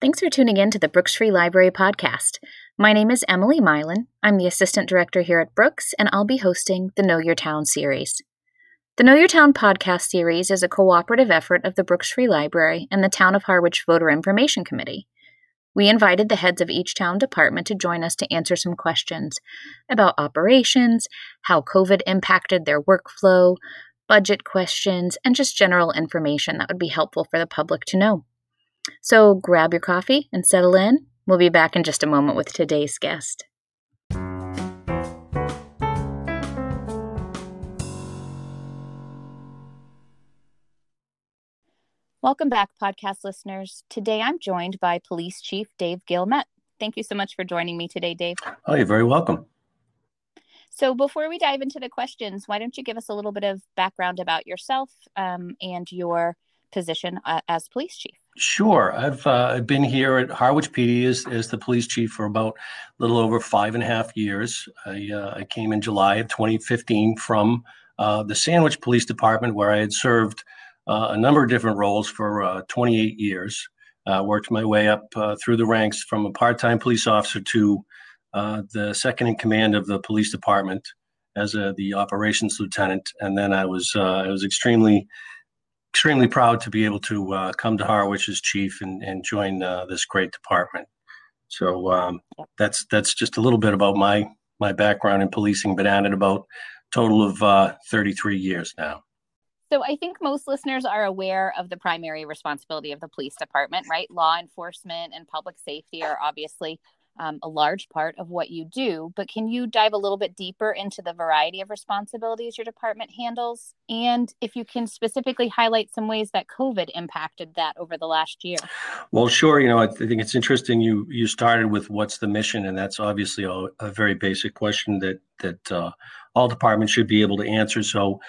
Thanks for tuning in to the Brooks Free Library podcast. My name is Emily Mylan. I'm the assistant director here at Brooks, and I'll be hosting the Know Your Town series. The Know Your Town podcast series is a cooperative effort of the Brooks Free Library and the Town of Harwich Voter Information Committee. We invited the heads of each town department to join us to answer some questions about operations, how COVID impacted their workflow, budget questions, and just general information that would be helpful for the public to know. So grab your coffee and settle in. We'll be back in just a moment with today's guest. Welcome back, podcast listeners. Today I'm joined by Police Chief Dave Gilmett. Thank you so much for joining me today, Dave. Oh, you're very welcome. So before we dive into the questions, why don't you give us a little bit of background about yourself and your position as police chief? Sure. I've been here at Harwich PD as the police chief for about a little over 5.5 years. I came in July of 2015 from the Sandwich Police Department, where I had served a number of different roles for 28 years. Worked my way up through the ranks from a part-time police officer to the second in command of the police department as the operations lieutenant. And then I was extremely proud to be able to come to Harwich as chief and join this great department. So that's just a little bit about my background in policing, but at about a total of 33 years now. So I think most listeners are aware of the primary responsibility of the police department, right? Law enforcement and public safety are obviously a large part of what you do, but can you dive a little bit deeper into the variety of responsibilities your department handles? And if you can specifically highlight some ways that COVID impacted that over the last year. Well, sure. You know, I think it's interesting. You started with what's the mission, and that's obviously a very basic question that all departments should be able to answer. So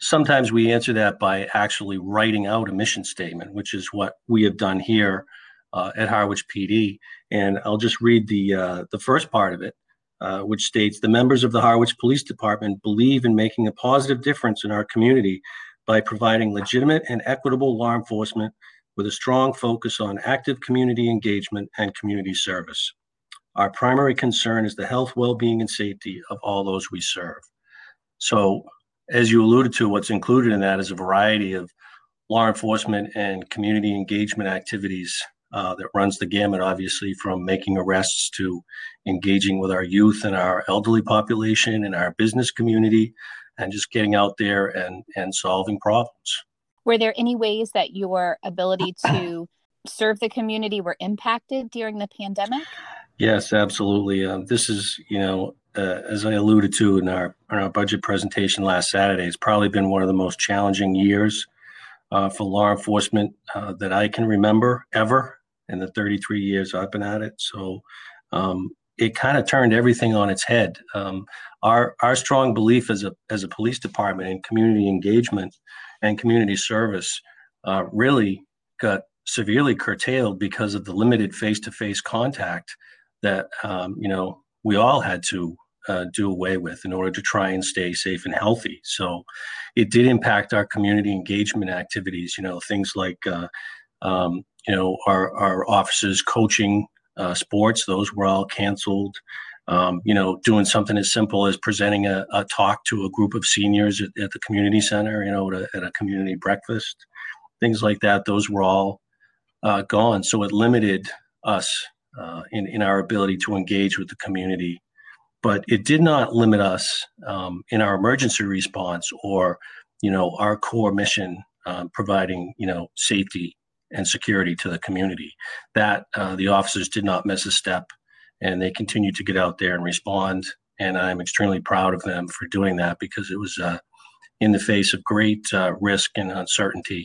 sometimes we answer that by actually writing out a mission statement, which is what we have done here at Harwich PD. And I'll just read the first part of it, which states, the members of the Harwich Police Department believe in making a positive difference in our community by providing legitimate and equitable law enforcement with a strong focus on active community engagement and community service. Our primary concern is the health, well-being, and safety of all those we serve. So, as you alluded to, what's included in that is a variety of law enforcement and community engagement activities that runs the gamut, obviously, from making arrests to engaging with our youth and our elderly population and our business community, and just getting out there and solving problems. Were there any ways that your ability to serve the community were impacted during the pandemic? Yes, absolutely. This is, as I alluded to in our budget presentation last Saturday, it's probably been one of the most challenging years for law enforcement that I can remember ever in the 33 years I've been at it. So it kind of turned everything on its head. Our strong belief as a police department in community engagement and community service really got severely curtailed because of the limited face-to-face contact that we all had to do away with in order to try and stay safe and healthy. So it did impact our community engagement activities, things like, our officers coaching sports, those were all canceled, doing something as simple as presenting a talk to a group of seniors at the community center, at a community breakfast, things like that. Those were all gone. So it limited us in our ability to engage with the community. But it did not limit us in our emergency response or, our core mission, providing, safety and security to the community. That the officers did not miss a step, and they continued to get out there and respond. And I'm extremely proud of them for doing that, because it was in the face of great risk and uncertainty.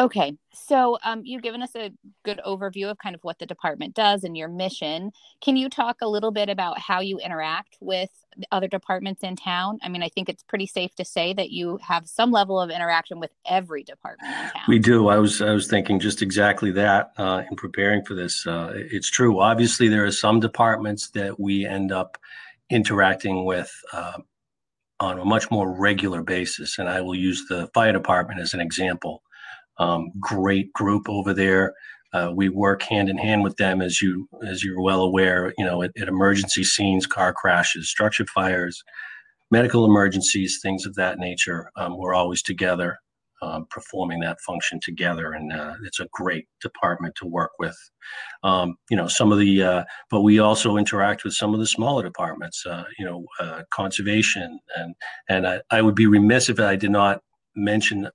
Okay, so you've given us a good overview of kind of what the department does and your mission. Can you talk a little bit about how you interact with the other departments in town? I mean, I think it's pretty safe to say that you have some level of interaction with every department in town. We do. I was thinking just exactly that in preparing for this. It's true. Obviously, there are some departments that we end up interacting with on a much more regular basis, and I will use the fire department as an example. Great group over there. We work hand in hand with them, as you're well aware, you know, at emergency scenes, car crashes, structure fires, medical emergencies, things of that nature. We're always together, performing that function together, and it's a great department to work with. You know, some of the, but we also interact with some of the smaller departments, you know, conservation, and I would be remiss if I did not mention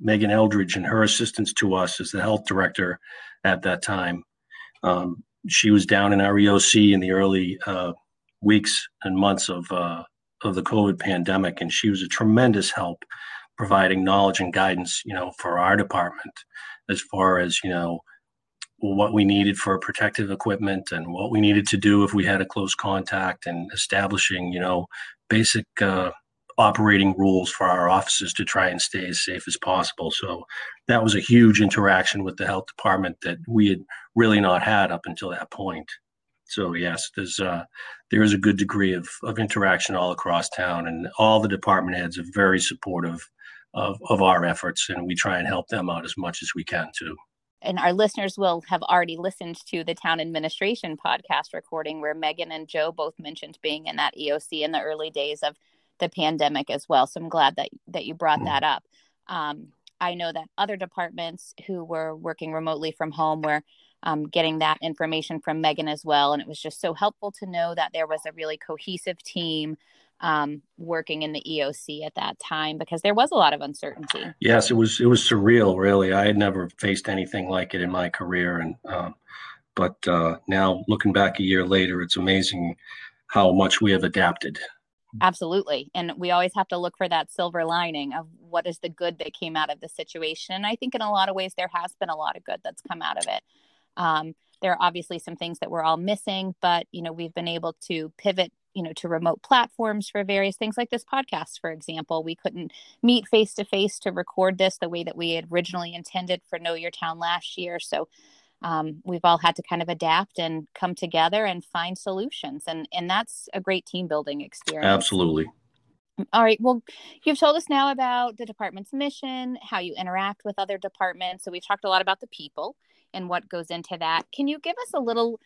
Megan Eldridge and her assistance to us as the health director at that time. She was down in our EOC in the early weeks and months of the COVID pandemic, and she was a tremendous help providing knowledge and guidance, you know, for our department as far as, you know, what we needed for protective equipment and what we needed to do if we had a close contact, and establishing, you know, basic operating rules for our offices to try and stay as safe as possible. So that was a huge interaction with the health department that we had really not had up until that point. So yes, there is a good degree of interaction all across town, and all the department heads are very supportive of our efforts, and we try and help them out as much as we can too. And our listeners will have already listened to the Town Administration podcast recording where Megan and Joe both mentioned being in that EOC in the early days of the pandemic as well. So I'm glad that you brought that up. I know that other departments who were working remotely from home were getting that information from Megan as well. And it was just so helpful to know that there was a really cohesive team working in the EOC at that time, because there was a lot of uncertainty. Yes, it was surreal, really. I had never faced anything like it in my career. And but now looking back a year later, it's amazing how much we have adapted. Absolutely. And we always have to look for that silver lining of what is the good that came out of the situation. And I think in a lot of ways, there has been a lot of good that's come out of it. There are obviously some things that we're all missing, but, you know, we've been able to pivot, you know, to remote platforms for various things like this podcast, for example. We couldn't meet face to face to record this the way that we had originally intended for Know Your Town last year. So we've all had to kind of adapt and come together and find solutions. And that's a great team building experience. Absolutely. All right. Well, you've told us now about the department's mission, how you interact with other departments. So we've talked a lot about the people and what goes into that. Can you give us a little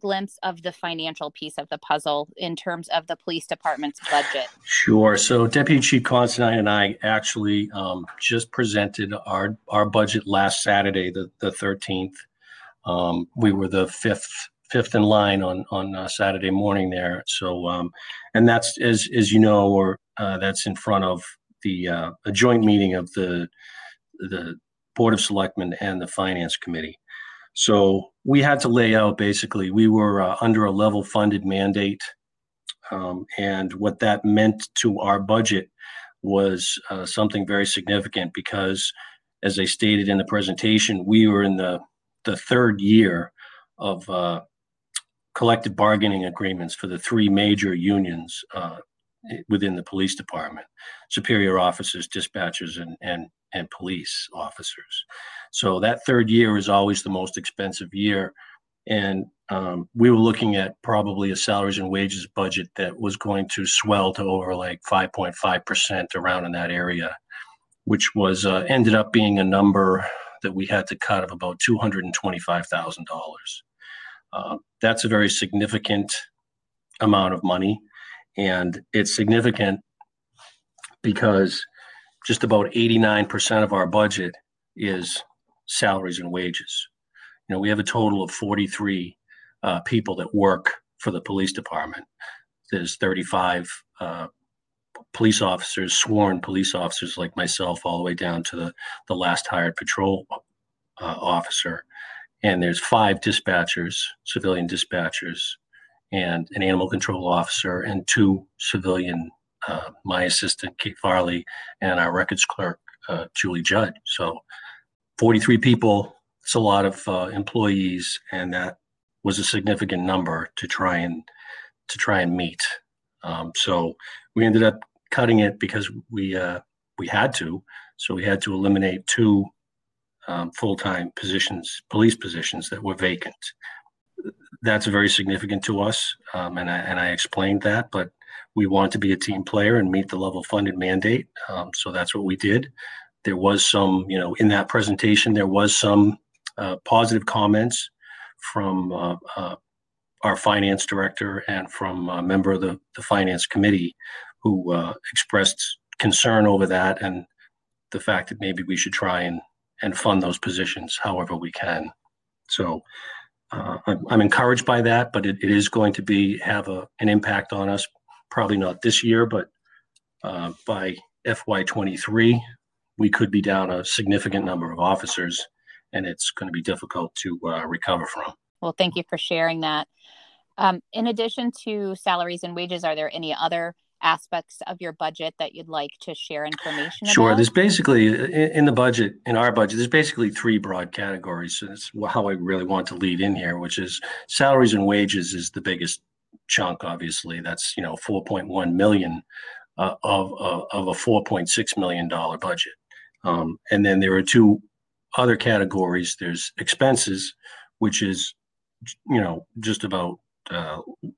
glimpse of the financial piece of the puzzle in terms of the police department's budget? Sure. So Deputy Chief Constantine and I actually just presented our budget last Saturday, the 13th. We were the fifth in line on Saturday morning there. So, and that's, as you know, that's in front of a joint meeting of the Board of Selectmen and the Finance Committee. So we had to lay out, basically, we were under a level funded mandate. And what that meant to our budget was something very significant, because as I stated in the presentation, we were in the third year of collective bargaining agreements for the three major unions within the police department: superior officers, dispatchers, and police officers. So that third year is always the most expensive year. And we were looking at probably a salaries and wages budget that was going to swell to over like 5.5%, around in that area, which was ended up being a number that we had to cut of about $225,000. That's a very significant amount of money. And it's significant because just about 89% of our budget is salaries and wages. You know, we have a total of 43 people that work for the police department. There's 35 police officers, sworn police officers like myself, all the way down to the last hired patrol officer. And there's 5 dispatchers, civilian dispatchers, and an animal control officer, and 2 civilian, my assistant, Kate Farley, and our records clerk, Julie Judd. So 43 people, it's a lot of employees, and that was a significant number to try and meet. So we ended up cutting it because we had to. So we had to eliminate 2 full-time positions, police positions that were vacant. That's very significant to us, and I explained that. But we want to be a team player and meet the level funded mandate, so that's what we did. There was some, you know, in that presentation, there was some positive comments from our finance director and from a member of the finance committee who expressed concern over that and the fact that maybe we should try and fund those positions however we can. So I'm encouraged by that, but it is going to have an impact on us, probably not this year, but by FY23, we could be down a significant number of officers, and it's going to be difficult to recover from. Well, thank you for sharing that. In addition to salaries and wages, are there any other aspects of your budget that you'd like to share information Sure. about? There's basically, in our budget, there's basically three broad categories. So that's how I really want to lead in here, which is salaries and wages is the biggest chunk, obviously. That's, you know, 4.1 million of a $4.6 million budget. And then there are two other categories. There's expenses, which is, you know, just about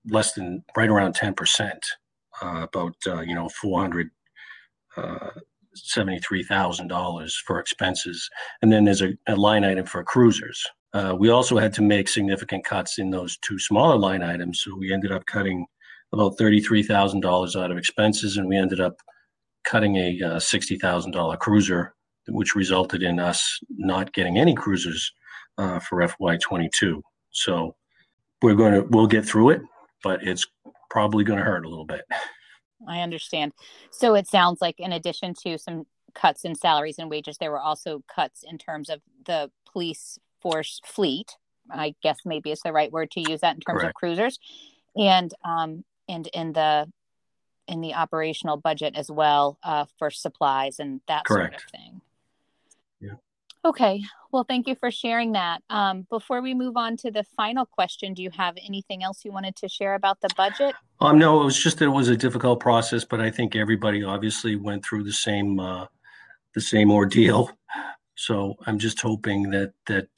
less than, right around 10%, about, you know, $473,000 for expenses. And then there's a line item for cruisers. We also had to make significant cuts in those two smaller line items. So we ended up cutting about $33,000 out of expenses, and we ended up cutting a $60,000 cruiser, which resulted in us not getting any cruisers for FY22. So we'll get through it, but it's probably going to hurt a little bit. I understand. So it sounds like, in addition to some cuts in salaries and wages, there were also cuts in terms of the police force fleet. I guess maybe it's the right word to use that in terms Correct. Of cruisers, and in the operational budget as well, for supplies and that Correct. Sort of thing. Yeah. Okay. Well, thank you for sharing that. Before we move on to the final question, do you have anything else you wanted to share about the budget? No, it was just that it was a difficult process, but I think everybody obviously went through the same ordeal. So I'm just hoping that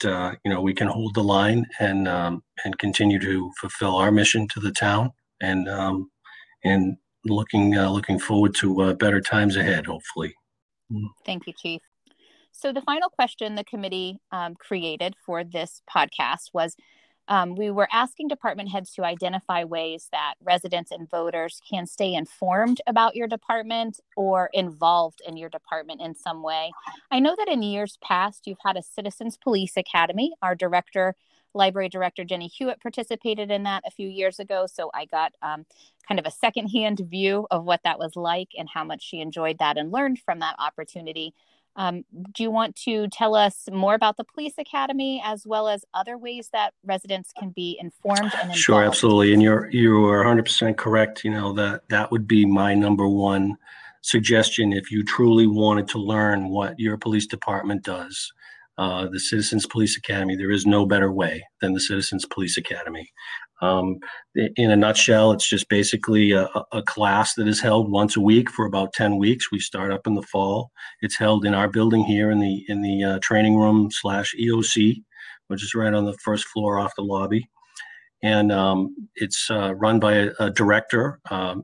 you know, we can hold the line and continue to fulfill our mission to the town, and looking forward to better times ahead, hopefully. Thank you, Chief. So the final question the committee created for this podcast was, we were asking department heads to identify ways that residents and voters can stay informed about your department or involved in your department in some way. I know that in years past, you've had a Citizens Police Academy. Our director, Library Director Jenny Hewitt, participated in that a few years ago. So I got kind of a secondhand view of what that was like and how much she enjoyed that and learned from that opportunity. Do you want to tell us more about the Police Academy as well as other ways that residents can be informed and involved? Sure, absolutely. And you are 100% correct. You know, that would be my number one suggestion. If you truly wanted to learn what your police department does, the Citizens Police Academy, there is no better way than the Citizens Police Academy. In a nutshell, it's just basically a class that is held once a week for about 10 weeks. We start up in the fall. It's held in our building here in the training room / EOC, which is right on the first floor off the lobby. And it's run by a director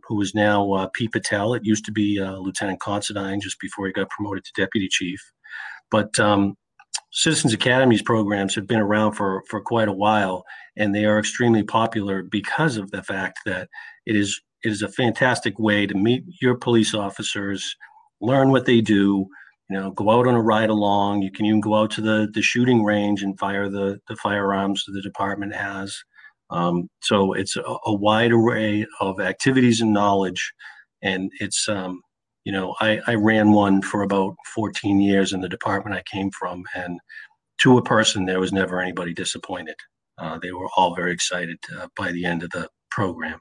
who is now Pete Patel. It used to be Lieutenant Considine just before he got promoted to deputy chief. But Citizens Academies programs have been around for quite a while, and they are extremely popular because of the fact that it is a fantastic way to meet your police officers, learn what they do, you know, go out on a ride along. You can even go out to the shooting range and fire the firearms that the department has. So it's a wide array of activities and knowledge, and it's you know, I ran one for about 14 years in the department I came from, and to a person, there was never anybody disappointed. They were all very excited by the end of the program.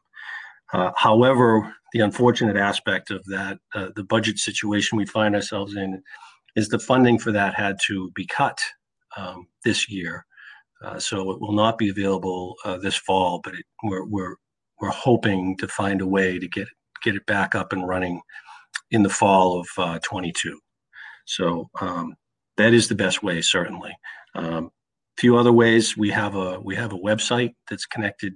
However, the unfortunate aspect of that, the budget situation we find ourselves in, is the funding for that had to be cut this year. So it will not be available this fall, but we're hoping to find a way to get it back up and running in the fall of 22. So that is the best way, certainly. Few other ways, we have a website that's connected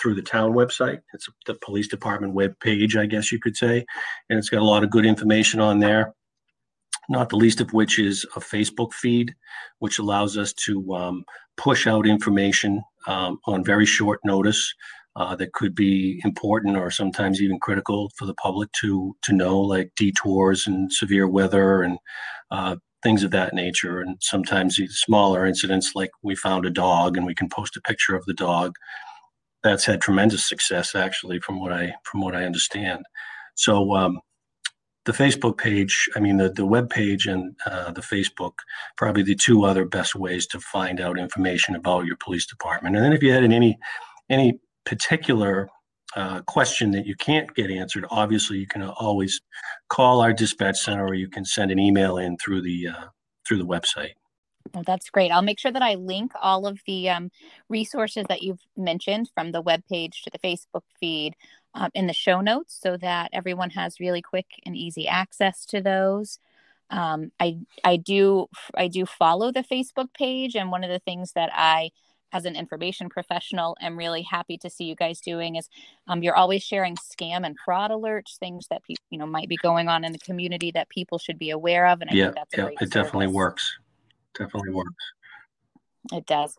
through the town website. It's the police department web page, I guess you could say, and it's got a lot of good information on there. not the least of which is a Facebook feed, which allows us to push out information on very short notice that could be important or sometimes even critical for the public to know, like detours and severe weather and things of that nature. And sometimes these smaller incidents, like we found a dog and we can post a picture of the dog. That's had tremendous success, actually, from what I understand. So the Facebook page, I mean, the web page and the Facebook, probably the two other best ways to find out information about your police department. And then if you had any particular question that you can't get answered, obviously you can always call our dispatch center, or you can send an email in through the website. Well, that's great. I'll make sure that I link all of the resources that you've mentioned, from the web page to the Facebook feed, in the show notes, so that everyone has really quick and easy access to those. I do follow the Facebook page, and one of the things that I, as an information professional, I'm really happy to see you guys doing is you're always sharing scam and fraud alerts, things that might be going on in the community that people should be aware of. And I think that's a great service. Definitely works. Definitely works. It does.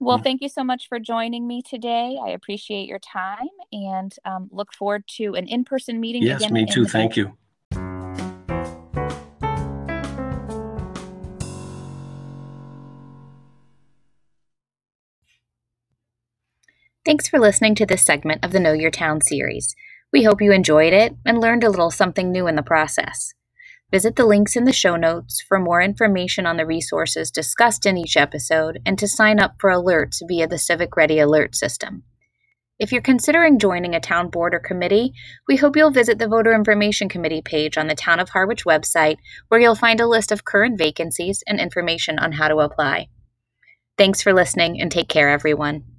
Well, thank you so much for joining me today. I appreciate your time, and look forward to an in-person meeting. Yes, me too. Thank you. Thanks for listening to this segment of the Know Your Town series. We hope you enjoyed it and learned a little something new in the process. Visit the links in the show notes for more information on the resources discussed in each episode and to sign up for alerts via the Civic Ready Alert system. If you're considering joining a town board or committee, we hope you'll visit the Voter Information Committee page on the Town of Harwich website, where you'll find a list of current vacancies and information on how to apply. Thanks for listening, and take care, everyone.